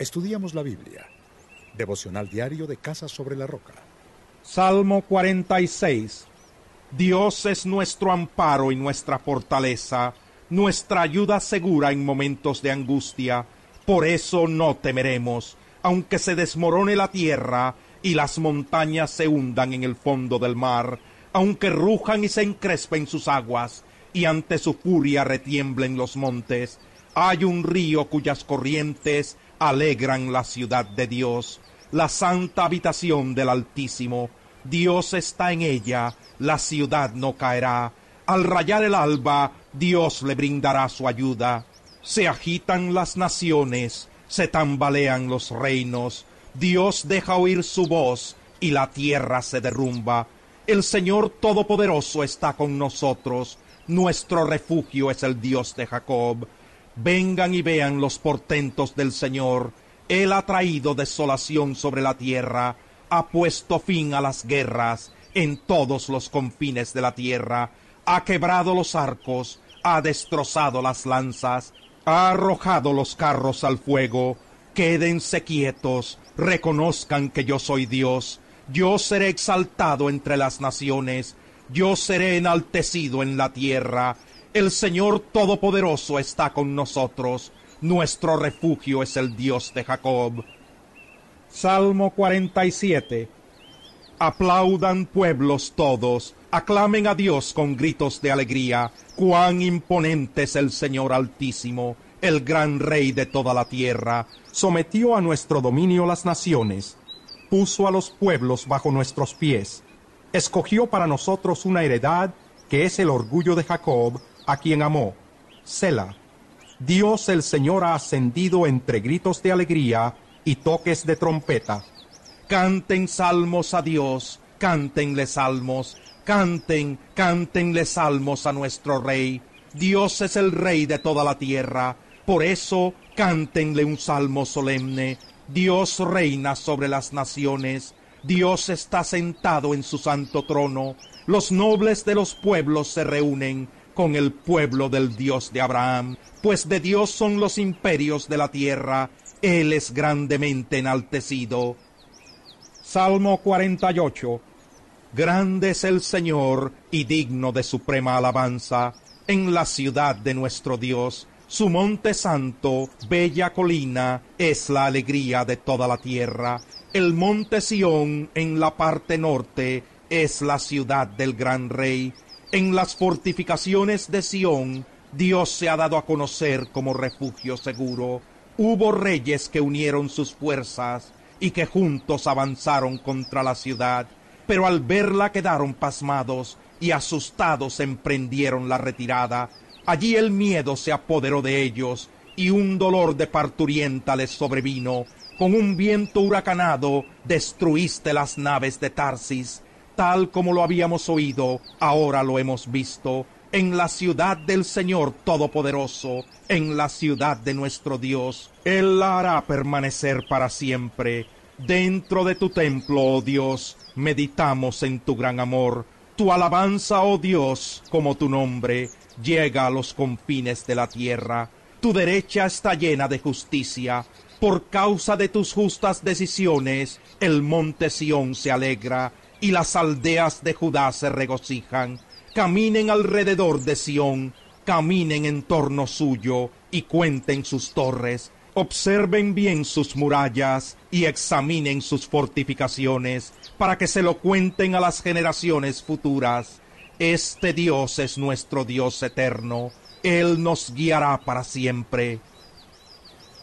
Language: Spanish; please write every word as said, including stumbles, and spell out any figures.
Estudiamos la Biblia. Devocional diario de Casa sobre la Roca. Salmo cuarenta y seis. Dios es nuestro amparo y nuestra fortaleza, nuestra ayuda segura en momentos de angustia. Por eso no temeremos, aunque se desmorone la tierra y las montañas se hundan en el fondo del mar, aunque rujan y se encrespen sus aguas, y ante su furia retiemblen los montes. Hay un río cuyas corrientes alegran la ciudad de Dios, la santa habitación del Altísimo. Dios está en ella, la ciudad no caerá. Al rayar el alba, Dios le brindará su ayuda. Se agitan las naciones, se tambalean los reinos. Dios deja oír su voz y la tierra se derrumba. El Señor Todopoderoso está con nosotros. Nuestro refugio es el Dios de Jacob. Vengan y vean los portentos del Señor. Él ha traído desolación sobre la tierra. Ha puesto fin a las guerras en todos los confines de la tierra. Ha quebrado los arcos. Ha destrozado las lanzas. Ha arrojado los carros al fuego. Quédense quietos, reconozcan que yo soy Dios. Yo seré exaltado entre las naciones, yo seré enaltecido en la tierra. El Señor Todopoderoso está con nosotros, nuestro refugio es el Dios de Jacob. Salmo cuarenta y siete. Aplaudan pueblos todos, aclamen a Dios con gritos de alegría. Cuán imponente es el Señor Altísimo, el gran Rey de toda la tierra. Sometió a nuestro dominio las naciones, puso a los pueblos bajo nuestros pies. Escogió para nosotros una heredad que es el orgullo de Jacob, a quien amó. Selah. Dios el Señor ha ascendido entre gritos de alegría y toques de trompeta. Canten salmos a Dios, cántenle salmos, canten, cántenle salmos a nuestro Rey. Dios es el Rey de toda la tierra, por eso cántenle un salmo solemne. Dios reina sobre las naciones, Dios está sentado en su santo trono. Los nobles de los pueblos se reúnen con el pueblo del Dios de Abraham, pues de Dios son los imperios de la tierra, Él es grandemente enaltecido. Salmo cuarenta y ocho. Grande es el Señor y digno de suprema alabanza, en la ciudad de nuestro Dios. Su monte santo, bella colina, es la alegría de toda la tierra. El monte Sión, en la parte norte, es la ciudad del gran Rey. En las fortificaciones de Sión, Dios se ha dado a conocer como refugio seguro. Hubo reyes que unieron sus fuerzas y que juntos avanzaron contra la ciudad, pero al verla quedaron pasmados y asustados emprendieron la retirada. Allí el miedo se apoderó de ellos, y un dolor de parturienta les sobrevino. Con un viento huracanado destruiste las naves de Tarsis. Tal como lo habíamos oído, ahora lo hemos visto. En la ciudad del Señor Todopoderoso, en la ciudad de nuestro Dios, Él la hará permanecer para siempre. Dentro de tu templo, oh Dios, meditamos en tu gran amor. Tu alabanza, oh Dios, como tu nombre, llega a los confines de la tierra. Tu derecha está llena de justicia. Por causa de tus justas decisiones, el monte Sión se alegra, y las aldeas de Judá se regocijan. Caminen alrededor de Sión, caminen en torno suyo, y cuenten sus torres. Observen bien sus murallas, y examinen sus fortificaciones, para que se lo cuenten a las generaciones futuras. Este Dios es nuestro Dios eterno, Él nos guiará para siempre.